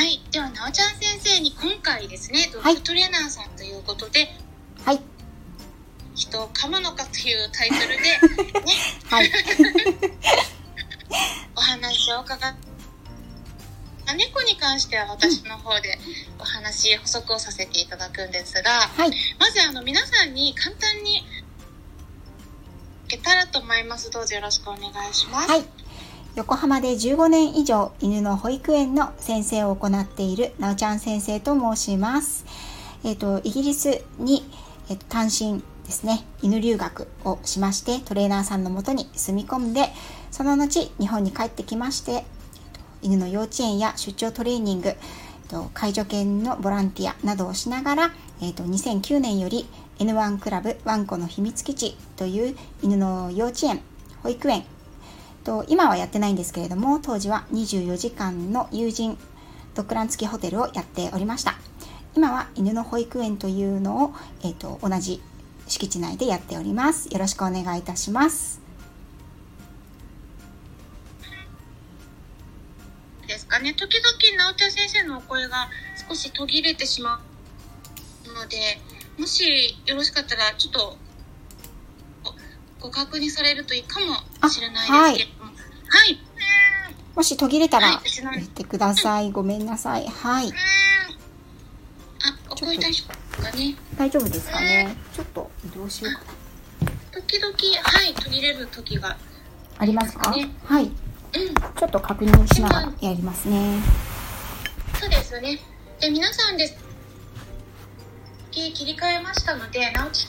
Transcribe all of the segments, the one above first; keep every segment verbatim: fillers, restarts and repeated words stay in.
はい、ではなおちゃん先生に今回ですね、ドッグトレーナーさんということで、はい、人を噛むのかというタイトルで、ね、はい、お話を伺って猫に関しては私の方でお話補足をさせていただくんですが、はい、まずあの皆さんに簡単に受けたらと思います。どうぞよろしくお願いします。はい、横浜でじゅうごねん以上犬の保育園の先生を行っているなおちゃん先生と申します。えーと、イギリスに、えーと、単身ですね犬留学をしましてトレーナーさんのもとに住み込んで、その後日本に帰ってきまして、犬の幼稚園や出張トレーニング、介助犬のボランティアなどをしながら、えーと、にせんきゅうねんより エヌワン クラブワンコの秘密基地という犬の幼稚園、保育園と今はやってないんですけれども、当時はにじゅうよじかんの友人ドッグラン付きホテルをやっておりました。今は犬の保育園というのを、えーと、同じ敷地内でやっております。よろしくお願いいたします。ですかね、時々なおちゃん先生のお声が少し途切れてしまうので、もしよろしかったらちょっとご確認されるといいかもしれないですけども、はい、はい、もし途切れたら言ってください、はい、ごめんなさい。はい、あ、お声大丈夫かね、大丈夫ですかね、ちょっと移動しようかな。時々、はい、途切れる時がありますか、ね、はい、うん、ちょっと確認しながらやりますね。そうですね。で、皆さんで切り替えましたので、なおち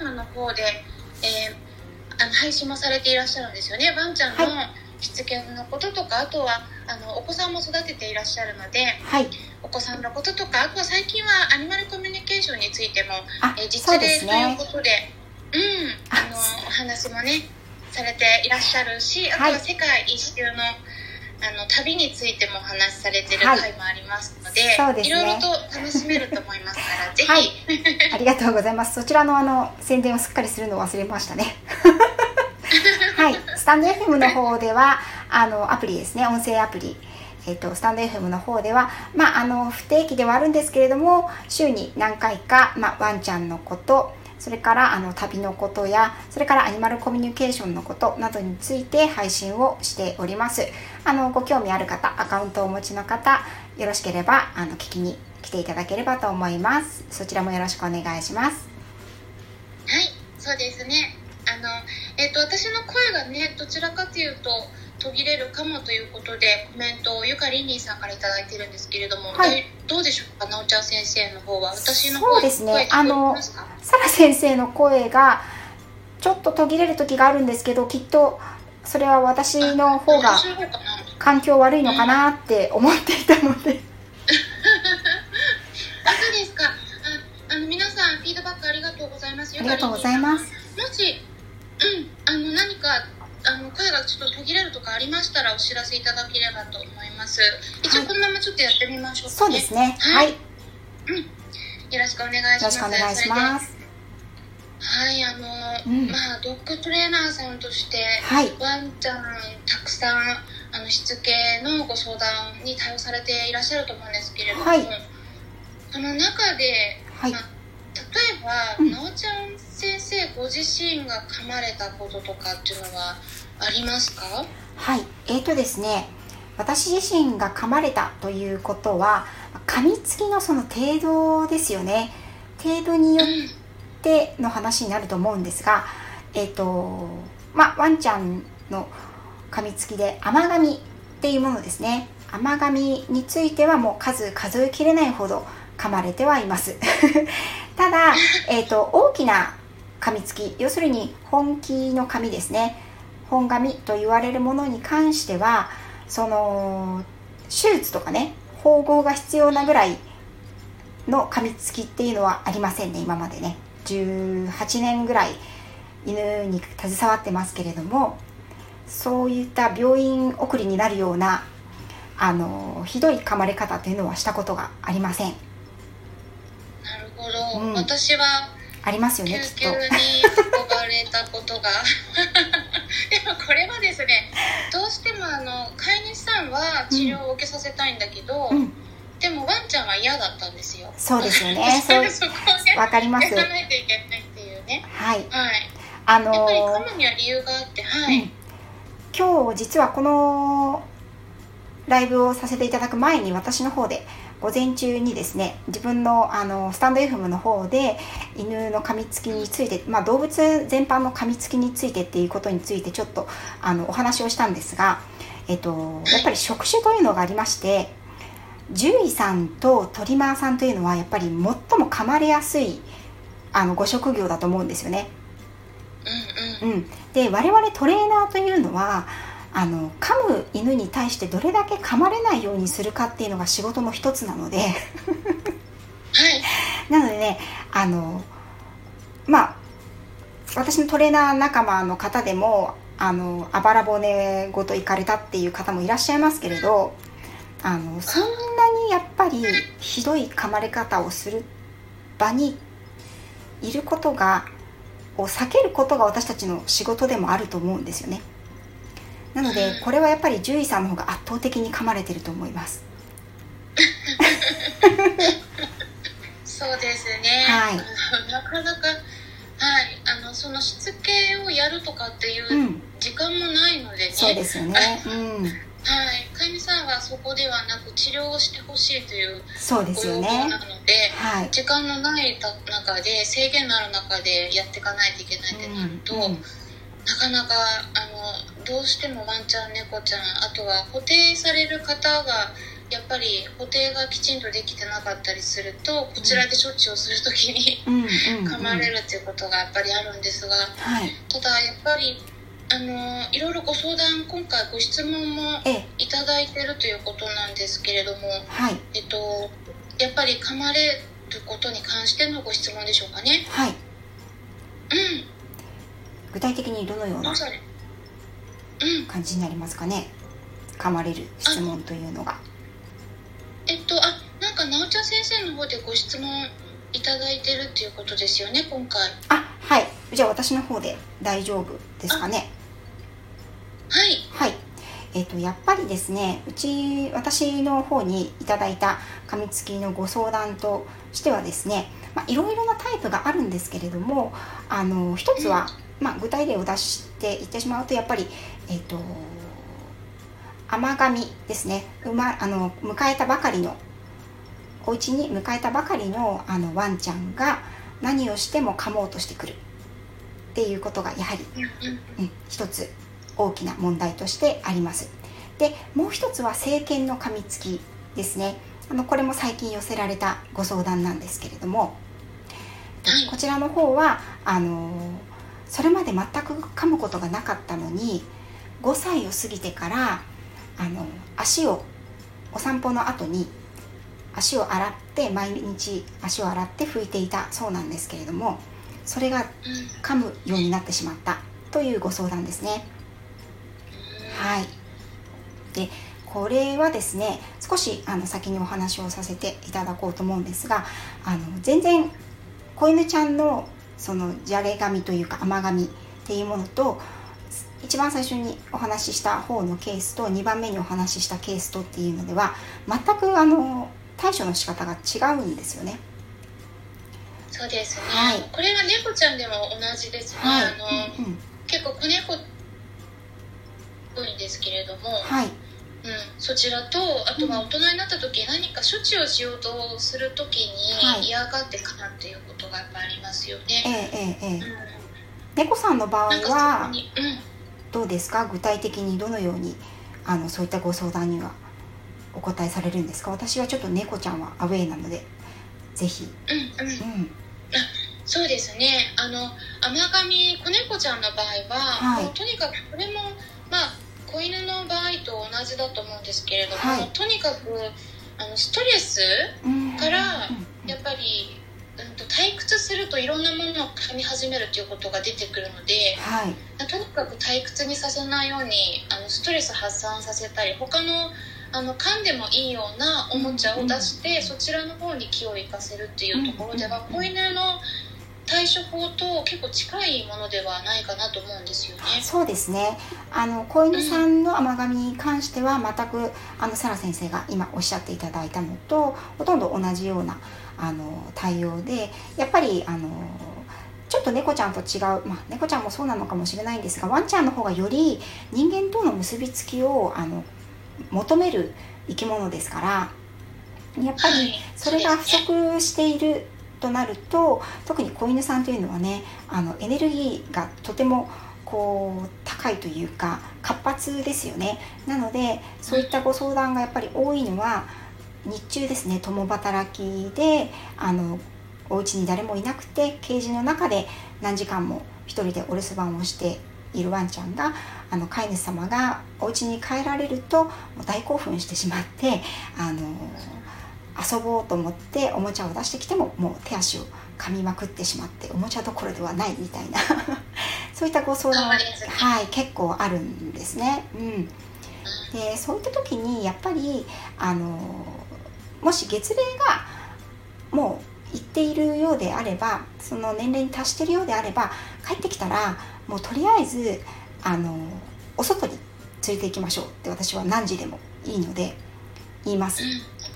ゃんの方で、えー、あの配信もされていらっしゃるんですよね。ワンちゃんのしつけのこととか、はい、あとはあのお子さんも育てていらっしゃるので、はい、お子さんのこととか、あとは最近はアニマルコミュニケーションについても、えー、実例ということで、うん、あのお話もねされていらっしゃるし、あとは世界一周 の,、はい、あの旅についてもお話しされている回もありますの で,、はい、そうですね、いろいろと楽しめると思いますからぜひ、はい、ありがとうございます。そちら の, あの宣伝をすっかりするのを忘れましたね、はい、スタンド エフエム の方ではあのアプリですね、音声アプリ、えー、とスタンド エフエム の方では、まあ、あの不定期ではあるんですけれども、週に何回か、まあ、ワンちゃんのこと、それからあの旅のことや、それからアニマルコミュニケーションのことなどについて配信をしております。あのご興味ある方、アカウントをお持ちの方、よろしければあの聞きに来ていただければと思います。そちらもよろしくお願いします。はい、そうですね、あの、えーと、私の声がねどちらかというと途切れるかもということで、コメントをゆかりんりんさんからいただいてるんですけれども、はい、どうでしょうか、なおちゃん先生の方は。私の方は声聞こえますか？そうですね、あの、さら先生の声がちょっと途切れる時があるんですけど、きっとそれは私の方が環境悪いのかなって思っていたので、うん、あ、そうですか。あ、あの皆さんフィードバックありがとうございます。ありがとうございます。もし、うん、あの何かあの声がちょっと途切れるとかありましたらお知らせいただければと思います。一応このままちょっとやってみましょうかね。そうですね、はい、はい、うん、よろしくお願いします。よろしくお願いします。はい、あの、うん、まあドッグトレーナーさんとして、はい、ワンちゃんたくさんあのしつけのご相談に対応されていらっしゃると思うんですけれども、はい、その中で、はい、まあ、例えば、うん、なおちゃん先生ご自身が噛まれたこととかっていうのはありますか？はい、えーとですね、私自身が噛まれたということは、噛みつきのその程度ですよね。程度によっての話になると思うんですが、えーと、まあ、ワンちゃんの噛みつきで甘噛みっていうものですね。甘噛みについてはもう数数えきれないほど噛まれてはいますただ、えーと、大きな噛みつき、要するに本気の噛みですね、本噛みと言われるものに関しては、その手術とかね、縫合が必要なぐらいの噛みつきっていうのはありませんね、今までね。じゅうはちねんぐらい犬に携わってますけれども、そういった病院送りになるようなあのひどい噛まれ方というのはしたことがありません。なるほど、うん、私はありますよね、救急に運ばれたことがでもこれはですですね。どうしてもあの飼い主さんは治療を受けさせたいんだけど、うんうん、でもワンちゃんは嫌だったんですよ。そうですよね。そうそこをね、わかります。やらないといけないっていうね。はい。はい。あのー、やっぱり噛むには理由があって、はい。うん、今日実はこのライブをさせていただく前に私の方で午前中にですね、自分の、 あのスタンド エフエム の方で犬の噛みつきについて、まあ、動物全般の噛みつきについてっていうことについてちょっとあのお話をしたんですが、えっと、やっぱり職種というのがありまして、獣医さんとトリマーさんというのはやっぱり最も噛まれやすいあのご職業だと思うんですよね。うん、で我々トレーナーというのはあの噛む犬に対してどれだけ噛まれないようにするかっていうのが仕事の一つなのでなのでね、あのまあ私のトレーナー仲間の方でもあのあばら骨ごといかれたっていう方もいらっしゃいますけれど、あのそんなにやっぱりひどい噛まれ方をする場にいることがを避けることが私たちの仕事でもあると思うんですよね。なのでこれはやっぱり獣医さんの方が圧倒的に噛まれてると思いますそうですね、はい、なかなか、はい、あのそのしつけをやるとかっていう時間もないのでね、うん、そうですよね、うん、はい、飼い主さんはそこではなく治療をしてほしいというそうですよね、ご要望なので、はい、時間のない中で制限のある中でやっていかないといけないってなると、うんうん、なかなかあのどうしてもワンちゃん猫ちゃん、あとは固定される方がやっぱり固定がきちんとできてなかったりすると、こちらで処置をするときに、うん、噛まれるっていうことがやっぱりあるんですが、はい、ただやっぱりあのいろいろご相談、今回ご質問もいただいているということなんですけれども、はい、えっと、やっぱり噛まれることに関してのご質問でしょうかね。はい、うん、具体的にどのような感じになりますかね、噛まれる質問というのが。えっと、あ、なんかなおちゃん先生の方でご質問いただいてるっていうことですよね、今回。あ、はい、じゃあ私の方で大丈夫ですかね。はい、はい、えっと、やっぱりですね、うち私の方にいただいた噛みつきのご相談としてはですね、まあ、いろいろなタイプがあるんですけれども、あの一つは、うん、まあ、具体例を出していってしまうとやっぱり、えーと、甘噛みですね。うま、あの迎えたばかりのお家に迎えたばかりの、あのワンちゃんが何をしても噛もうとしてくるっていうことがやはり、うん、一つ大きな問題としてあります。で、もう一つは成犬の噛みつきですね。あのこれも最近寄せられたご相談なんですけれども、こちらの方はあのそれまで全く噛むことがなかったのに、ごさいを過ぎてからあの足をお散歩の後に足を洗って毎日足を洗って拭いていたそうなんですけれども、それが噛むようになってしまったというご相談ですね。はい。で、これはですね、少しあの先にお話をさせていただこうと思うんですが、あの全然子犬ちゃんのそのじゃれ髪というか甘髪っていうものと、一番最初にお話しした方のケースとにばんめにお話ししたケースとっていうのでは全くあの対処の仕方が違うんですよね。そうですね、はい、これは猫ちゃんでも同じですね、はい、あの、うんうん、結構子猫多いんですけれども、はい、うん、そちらとあとは大人になった時、うん、何か処置をしようとする時に嫌がってかなっていうことがやっぱありますよね、ええええ、うん、猫さんの場合は、うん、どうですか、具体的にどのようにあのそういったご相談にはお答えされるんですか。私はちょっと猫ちゃんはアウェイなのでぜひ、うんうんうん、そうですね、あの甘噛み子猫ちゃんの場合は、はい、もうとにかくこれもまあ子犬の場合と同じだと思うんですけれども、はい、とにかくあのストレスからやっぱり、うん、と退屈するといろんなものを噛み始めるということが出てくるので、はい、とにかく退屈にさせないようにあのストレス発散させたり、他のあの噛んでもいいようなおもちゃを出して、うん、そちらの方に気を生かせるっていうところでは、うん、子犬の対処法と結構近いものではないかなと思うんですよね。そうですね、あの子犬さんの甘噛みに関しては全くあのサラ先生が今おっしゃっていただいたのとほとんど同じようなあの対応で、やっぱりあのちょっと猫ちゃんと違う、まあ、猫ちゃんもそうなのかもしれないんですが、ワンちゃんの方がより人間との結びつきをあの求める生き物ですから、やっぱりそれが不足しているとなると、特に子犬さんというのはね、あのエネルギーがとてもこう高いというか活発ですよね。なのでそういったご相談がやっぱり多いのは日中ですね、共働きであのお家に誰もいなくてケージの中で何時間も一人でお留守番をしているワンちゃんが、あの飼い主様がお家に帰られると大興奮してしまって、あの遊ぼうと思っておもちゃを出してきてももう手足を噛みまくってしまって、おもちゃどころではないみたいなそういったご相談が、はい、結構あるんですね、うん、でそういった時にやっぱりあのもし月齢がもういっているようであれば、その年齢に達しているようであれば、帰ってきたらもうとりあえずあのお外に連れて行きましょうって私は何時でもいいので言います、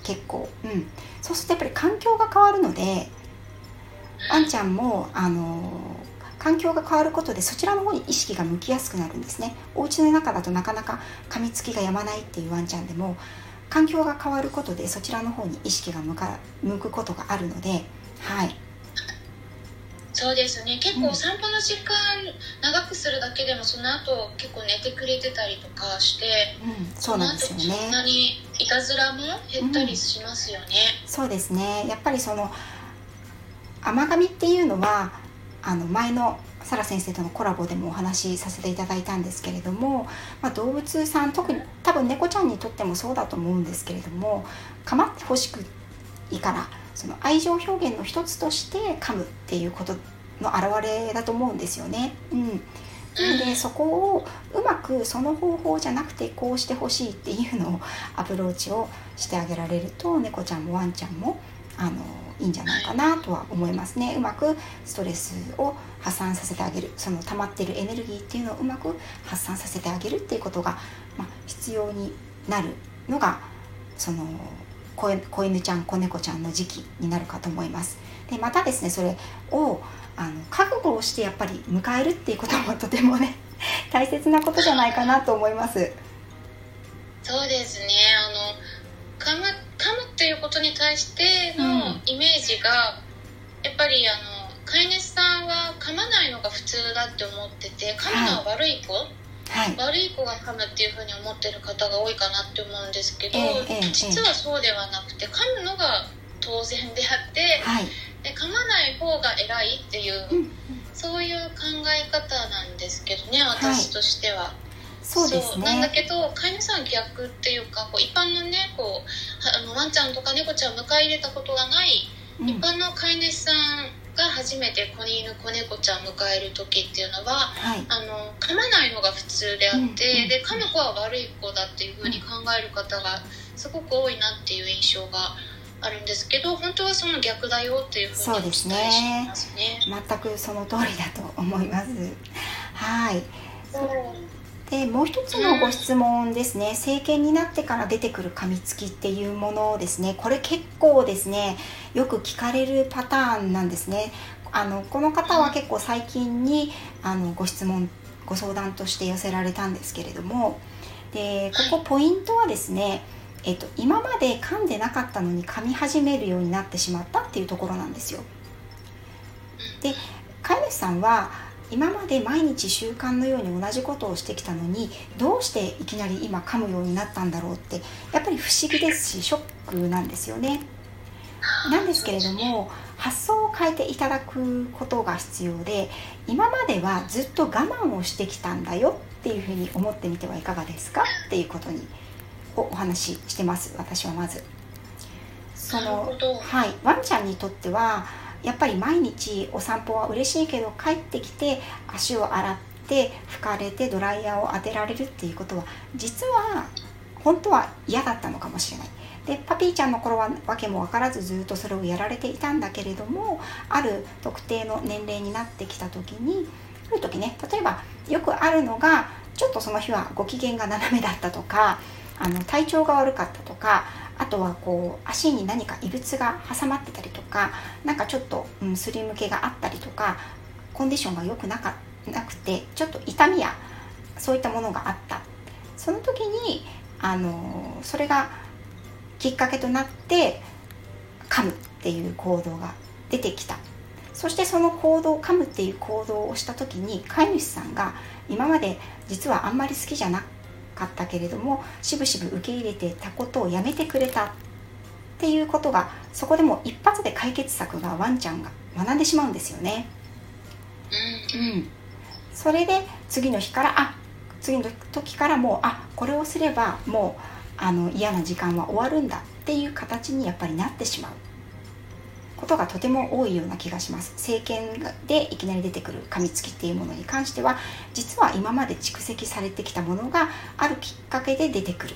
結構、うん、そうするとやっぱり環境が変わるので、ワンちゃんもあの環境が変わることでそちらの方に意識が向きやすくなるんですね。お家の中だとなかなか噛みつきがやまないっていうワンちゃんでも、環境が変わることでそちらの方に意識が向か、向くことがあるので、はい。そうですね、結構お散歩の時間長くするだけでも、うん、その後結構寝てくれてたりとかして、うん、そうなんですよね。その後そんなにいたずらも減ったりしますよね、うん、そうですね。やっぱりその甘噛みっていうのはあの前のサラ先生とのコラボでもお話しさせていただいたんですけれども、まあ、動物さん特に多分猫ちゃんにとってもそうだと思うんですけれども、かまってほしくいいからその愛情表現の一つとして噛むっていうことの表れだと思うんですよね、うん、なのでそこをうまくその方法じゃなくてこうしてほしいっていうのをアプローチをしてあげられると、猫ちゃんもワンちゃんもあのいいんじゃないかなとは思いますね。うまくストレスを発散させてあげる、その溜まってるエネルギーっていうのをうまく発散させてあげるっていうことが、まあ、必要になるのがその子犬ちゃん子猫ちゃんの時期になるかと思います。でまたですね、それをあの覚悟をしてやっぱり迎えるっていうこともとてもね大切なことじゃないかなと思います。そうですね、あの噛む、噛むっていうことに対してのイメージが、うん、やっぱりあの飼い主さんは噛まないのが普通だって思ってて、噛むのは悪い子、はいはい、悪い子が噛むっていうふうに思ってる方が多いかなって思うんですけど、えーえー、実はそうではなくて、噛むのが当然であって、はい、で噛まない方が偉いっていう、うんうん、そういう考え方なんですけどね、私としては、はい、そうですね、そうなんだけど飼い主さん逆っていうか、こう一般のね、こうあのワンちゃんとか猫ちゃんを迎え入れたことがない、うん、一般の飼い主さんが初めて子犬子猫ちゃんを迎える時っていうのは、はい、あの噛まないのが普通であって、うんうん、で噛む子は悪い子だっていう風に考える方がすごく多いなっていう印象があるんですけど、本当はその逆だよっていう風にお伝えしますね。そうですね、全くその通りだと思います。はい、でもう一つのご質問ですね、うん、成犬になってから出てくる噛みつきっていうものですね。これ結構ですね、よく聞かれるパターンなんですね。あのこの方は結構最近にあのご質問ご相談として寄せられたんですけれども、でここポイントはですね、えっと、今まで噛んでなかったのに噛み始めるようになってしまったっていうところなんですよ。で飼い主さんは今まで毎日習慣のように同じことをしてきたのに、どうしていきなり今噛むようになったんだろうってやっぱり不思議ですし、ショックなんですよね。なんですけれども、発想を変えていただくことが必要で、今まではずっと我慢をしてきたんだよっていうふうに思ってみてはいかがですかっていうことにをお話ししてます。私はまずその、はい、ワンちゃんにとってはやっぱり毎日お散歩は嬉しいけど、帰ってきて足を洗って拭かれてドライヤーを当てられるっていうことは、実は本当は嫌だったのかもしれない。でパピーちゃんの頃は訳も分からずずっとそれをやられていたんだけれども、ある特定の年齢になってきた時にある時ね、例えばよくあるのがちょっとその日はご機嫌が斜めだったとか、あの体調が悪かったとか、あとはこう足に何か異物が挟まってたりとか、なんかちょっと、うん、すりむけがあったりとか、コンディションが良くなか、なくてちょっと痛みやそういったものがあった、その時にあのそれがきっかけとなって噛むっていう行動が出てきた。そしてその行動、噛むっていう行動をした時に飼い主さんが今まで実はあんまり好きじゃなかったけれどもしぶしぶ受け入れてたことをやめてくれたっていうことが、そこでも一発で解決策がワンちゃんが学んでしまうんですよね。うん、それで次の日からあ次の時からもうあこれをすればもうあの嫌な時間は終わるんだっていう形にやっぱりなってしまうことがとても多いような気がします。政権でいきなり出てくる噛みつきっていうものに関しては、実は今まで蓄積されてきたものがあるきっかけで出てくるっ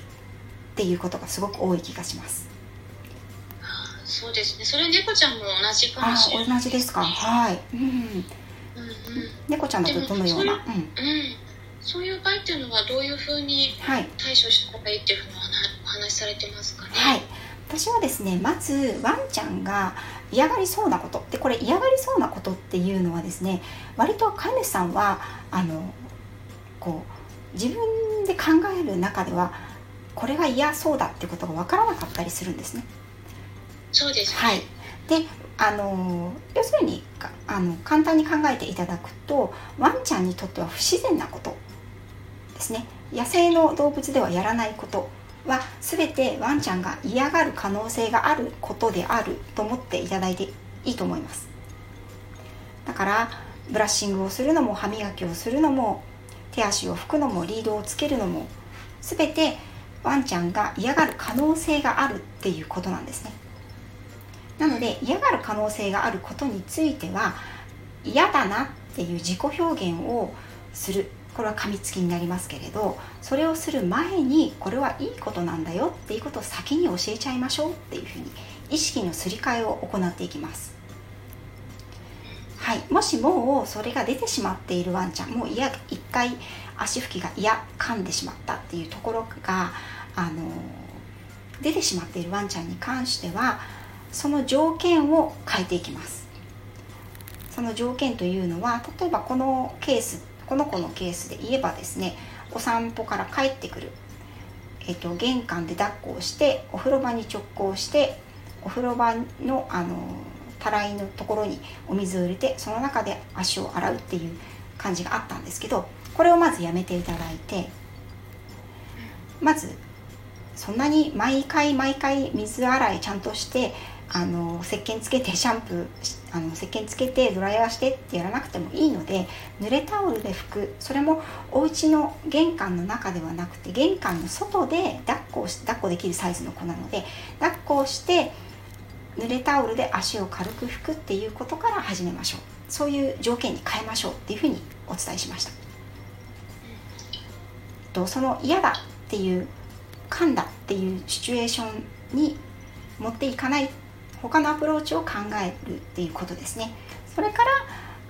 ていうことがすごく多い気がします。あ、そうですね。それ猫ちゃんも同じかもしれないですね。あ、同じですか。はい、うんうんうん、猫ちゃんだとどのような、うん、うん、そういう場合っていうのはどういうふうに対処したらいいっていうふうにお話しされてますかね。はい、私はですね、まずワンちゃんが嫌がりそうなことで、これ嫌がりそうなことっていうのはですね、割と飼い主さんはあのこう自分で考える中ではこれが嫌そうだってことが分からなかったりするんですね。そうですね、はい。であの要するにあの簡単に考えていただくと、ワンちゃんにとっては不自然なことですね。野生の動物ではやらないことは全てワンちゃんが嫌がる可能性があることであると思っていただいていいと思います。だからブラッシングをするのも歯磨きをするのも手足を拭くのもリードをつけるのも全てワンちゃんが嫌がる可能性があるっていうことなんですね。なので嫌がる可能性があることについては嫌だなっていう自己表現をする、これは噛みつきになりますけれど、それをする前にこれはいいことなんだよっていうことを先に教えちゃいましょうっていうふうに意識のすり替えを行っていきます。はい、もしもうそれが出てしまっているワンちゃん、もういや一回足拭きがいや噛んでしまったっていうところがあの出てしまっているワンちゃんに関しては、その条件を変えていきます。その条件というのは、例えばこのケースこの子のケースで言えばですね、お散歩から帰ってくる、えっと、玄関で抱っこをしてお風呂場に直行して、お風呂場のあのたらいのところにお水を入れてその中で足を洗うっていう感じがあったんですけど、これをまずやめていただいて、まずそんなに毎回毎回水洗いちゃんとしてあの石鹸つけてシャンプーあの石鹸つけてドライヤーしてってやらなくてもいいので、濡れタオルで拭く、それもお家の玄関の中ではなくて玄関の外で抱っこをし抱っこできるサイズの子なので、抱っこをして濡れタオルで足を軽く拭くっていうことから始めましょう。そういう条件に変えましょうっていうふうにお伝えしました。とその嫌だっていう噛んだっていうシチュエーションに持っていかない他のアプローチを考えるっていうことですね。それから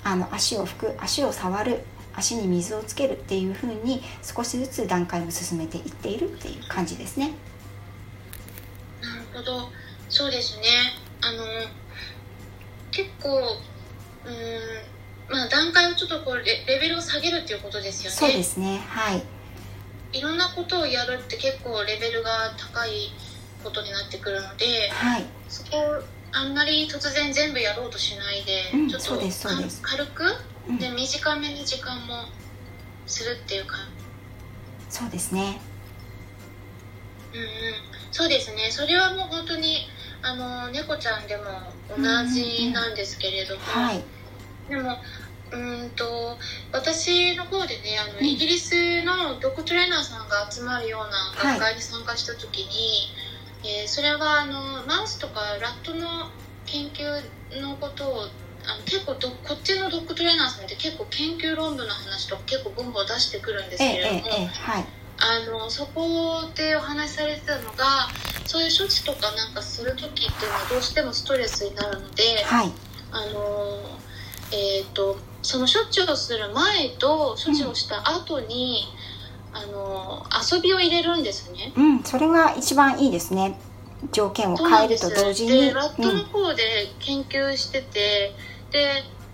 あの足を拭く、足を触る、足に水をつけるっていう風に少しずつ段階を進めていっているっていう感じですね。なるほど、そうですね。あの結構うーん、まあ、段階をちょっとこう レ, レベルを下げるっていうことですよね。そうですね、はい。いろんなことをやるって結構レベルが高いことになってくるので、はい、そこをあんまり突然全部やろうとしないで、うん、ちょっと軽く、うん、で短めに時間もするっていうか、そうですね、うんうん、そうですね。それはもう本当にあの猫ちゃんでも同じなんですけれども、うんうん、はい、でもうんと私の方でね、あのイギリスのドッグトレーナーさんが集まるような学会に参加した時に、はい、えー、それはあのマウスとかラットの研究のことをあの結構どこっちのドッグトレーナーさんって結構研究論文の話とか結構ボンボン出してくるんですけれども、ええええ、はい、あのそこでお話しされてたのが、そういう処置とかなんかするときっていうのはどうしてもストレスになるので、はい、あのえっとその処置をする前と処置をした後に、うん、あの遊びを入れるんですね。うん、それが一番いいですね。条件を変えると同時に。で、ラットの方で研究してて、うん、で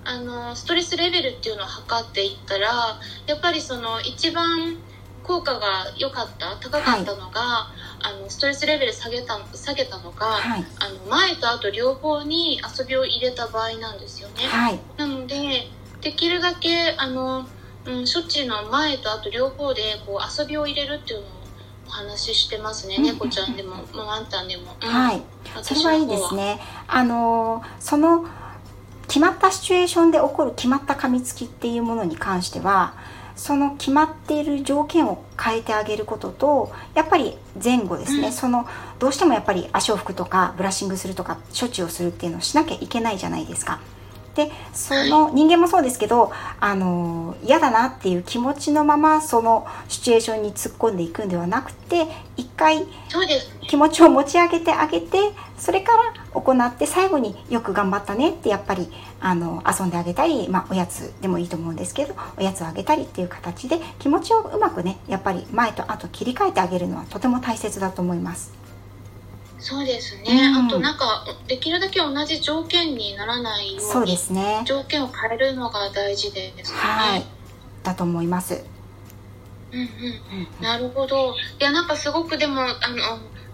あのストレスレベルっていうのを測っていったら、やっぱりその一番効果が良かった高かったのが、はい、あのストレスレベル下げた、下げたのが、はい、あの前と後両方に遊びを入れた場合なんですよね、はい、なのでできるだけあの、うん、処置の前と後両方でこう遊びを入れるっていうのをお話ししてますね。猫ちゃんでもワンタンでも、うん、はい、それはいいですね。あのその決まったシチュエーションで起こる決まった噛みつきっていうものに関しては、その決まっている条件を変えてあげることと、やっぱり前後ですね、うん、そのどうしてもやっぱり足を拭くとかブラッシングするとか処置をするっていうのをしなきゃいけないじゃないですか。で、その人間もそうですけど、あの嫌だなっていう気持ちのままそのシチュエーションに突っ込んでいくんではなくて、一回気持ちを持ち上げてあげて、それから行って、最後によく頑張ったねってやっぱりあの遊んであげたり、まあ、おやつでもいいと思うんですけど、おやつをあげたりっていう形で気持ちをうまくね、やっぱり前と後切り替えてあげるのはとても大切だと思います。そうですね、うん、あとなんかできるだけ同じ条件にならないように、そうですね、条件を変えるのが大事ですね。はい、だと思います。うんうん、うん、なるほど。いや、なんかすごくでもあの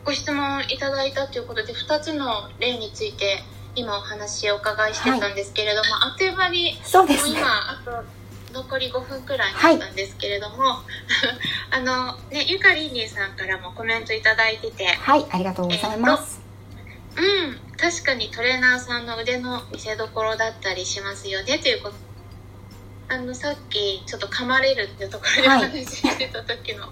ご質問いただいたということで、ふたつの例について今お話をお伺いしてたんですけれども、はい、あっという間に、そうですね、もう今あと残りごふんくらいだったんですけれども、はい、あのね、ゆかりんりんさんからもコメントいただいてて、はい、ありがとうございます、えー、うん、確かにトレーナーさんの腕の見せ所だったりしますよねということ、あのさっきちょっと噛まれるっていうところで話してた時の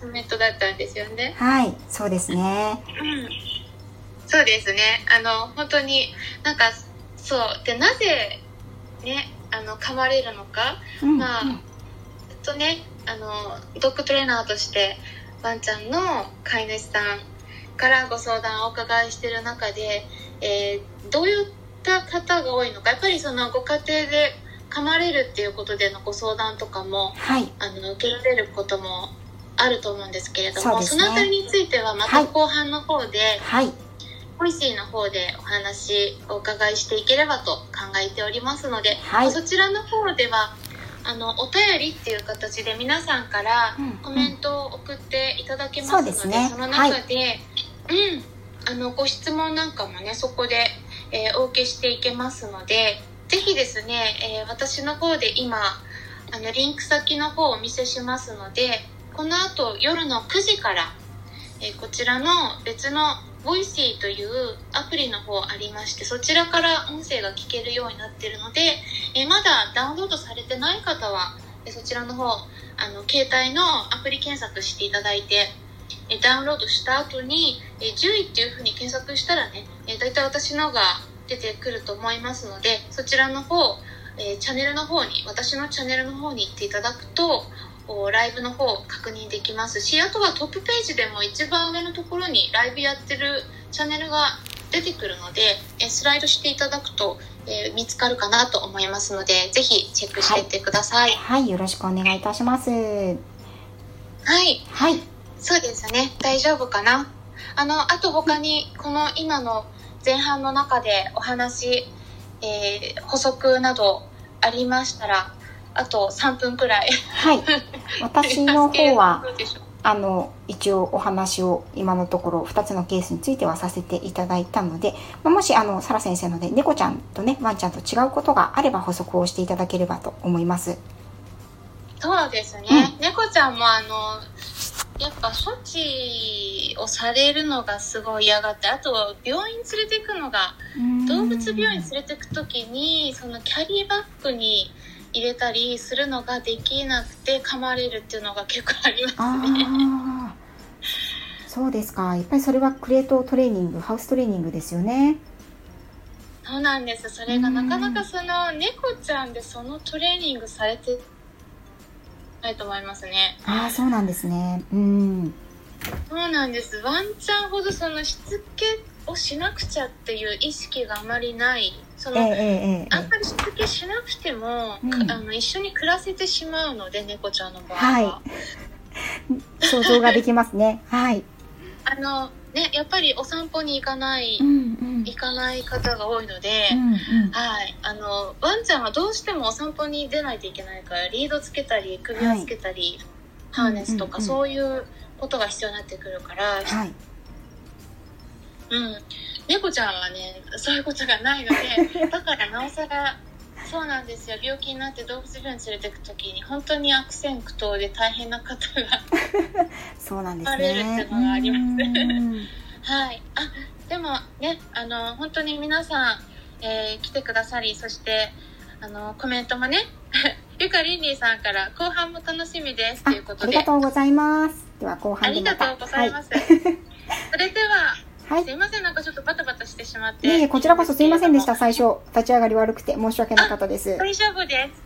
コメントだったんですよね。はい、そうですね、うん、そうですね、あの本当になんかそうで、なぜねあの噛まれるのか、うん、まあずっとねあのドッグトレーナーとしてワンちゃんの飼い主さんからご相談をお伺いしている中で、えー、どういった方が多いのか、やっぱりそのご家庭で噛まれるっていうことでのご相談とかも、はい、あの受けられることもあると思うんですけれども、 そうですね、そのあたりについてはまた後半の方で、はいはい、ポリシーの方でお話をお伺いしていければと考えておりますので、はい、そちらの方ではあのお便りっていう形で皆さんからコメントを送っていただけますので、うんうん、そうですね、その中で、はい、うん、あのご質問なんかもねそこで、えー、お受けしていけますので、ぜひですね、えー、私の方で今あのリンク先の方をお見せしますので、この後夜のくじから、えー、こちらの別のボイシーというアプリの方ありまして、そちらから音声が聞けるようになっているので、えまだダウンロードされてない方はそちらの方あの携帯のアプリ検索していただいて、えダウンロードした後にじゅういっていうふうに検索したらね、だいたい私のが出てくると思いますので、そちらの方、えチャンネルの方に、私のチャンネルの方に行っていただくとライブの方確認できますし、あとはトップページでも一番上のところにライブやってるチャンネルが出てくるので、スライドしていただくと、えー、見つかるかなと思いますので、ぜひチェックしていってください。はい、はい、よろしくお願いいたします。はい、はい、そうですね、大丈夫かな。あの、あと他にこの今の前半の中でお話、えー、補足などありましたら、あとさんぷんくらいはい私の方はあの一応お話を今のところふたつのケースについてはさせていただいたので、まあ、もしあのサラ先生ので猫ちゃんとねワンちゃんと違うことがあれば補足をしていただければと思います。そうですね、うん、猫ちゃんもあのやっぱ処置をされるのがすごい嫌がって、あと病院連れていくのが、動物病院連れていくときにそのキャリーバッグに入れたりするのができなくて噛まれるっていうのが結構ありますね。あ、そうですか。やっぱりそれはクレートトレーニング、ハウストレーニングですよね。そうなんです。それがなかなかその猫ちゃんでそのトレーニングされてないと思いますね。あ、そうなんですね。うん。そうなんです。ワンちゃんほどそのしつけをしなくちゃっていう意識があまりない。その、ええええ、あんまりしつけしなくても、うん、あの一緒に暮らせてしまうので、猫ちゃんの場合は、はい、想像ができますね。はい。あのね、やっぱりお散歩に行かない、うんうん、行かない方が多いので、うんうん、はい、あのワンちゃんはどうしてもお散歩に出ないといけないから、リードつけたり首輪つけたり、はい、ハーネスとか、うんうんうん、そういうことが必要になってくるから、はい、うん、猫ちゃんはねそういうことがないので、だからなおさらそうなんですよ。病気になって動物病院に連れて行くときに本当に悪戦苦闘で大変な方がそうなんですね、バレるっていうのがありますはい、あ、でもね、あの本当に皆さん、えー、来てくださり、そしてあのコメントもねゆかりんりんさんから後半も楽しみですということで、 あ, ありがとうございます。では後半でまた、ありがとうございます、はい、それでははい、すいません、なんかちょっとバタバタしてしまって、いえいえ、こちらこそすいませんでした。最初立ち上がり悪くて申し訳なかったです。大丈夫です。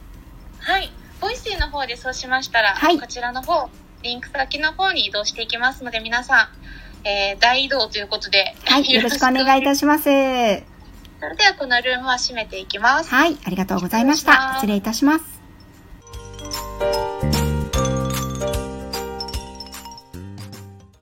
はい、ボイシーの方でそうしましたら、はい、こちらの方リンク先の方に移動していきますので、皆さん、えー、大移動ということで、はい、よろしくお願いいたします。それではこのルームは閉めていきます。はい、ありがとうございました。失礼いたします。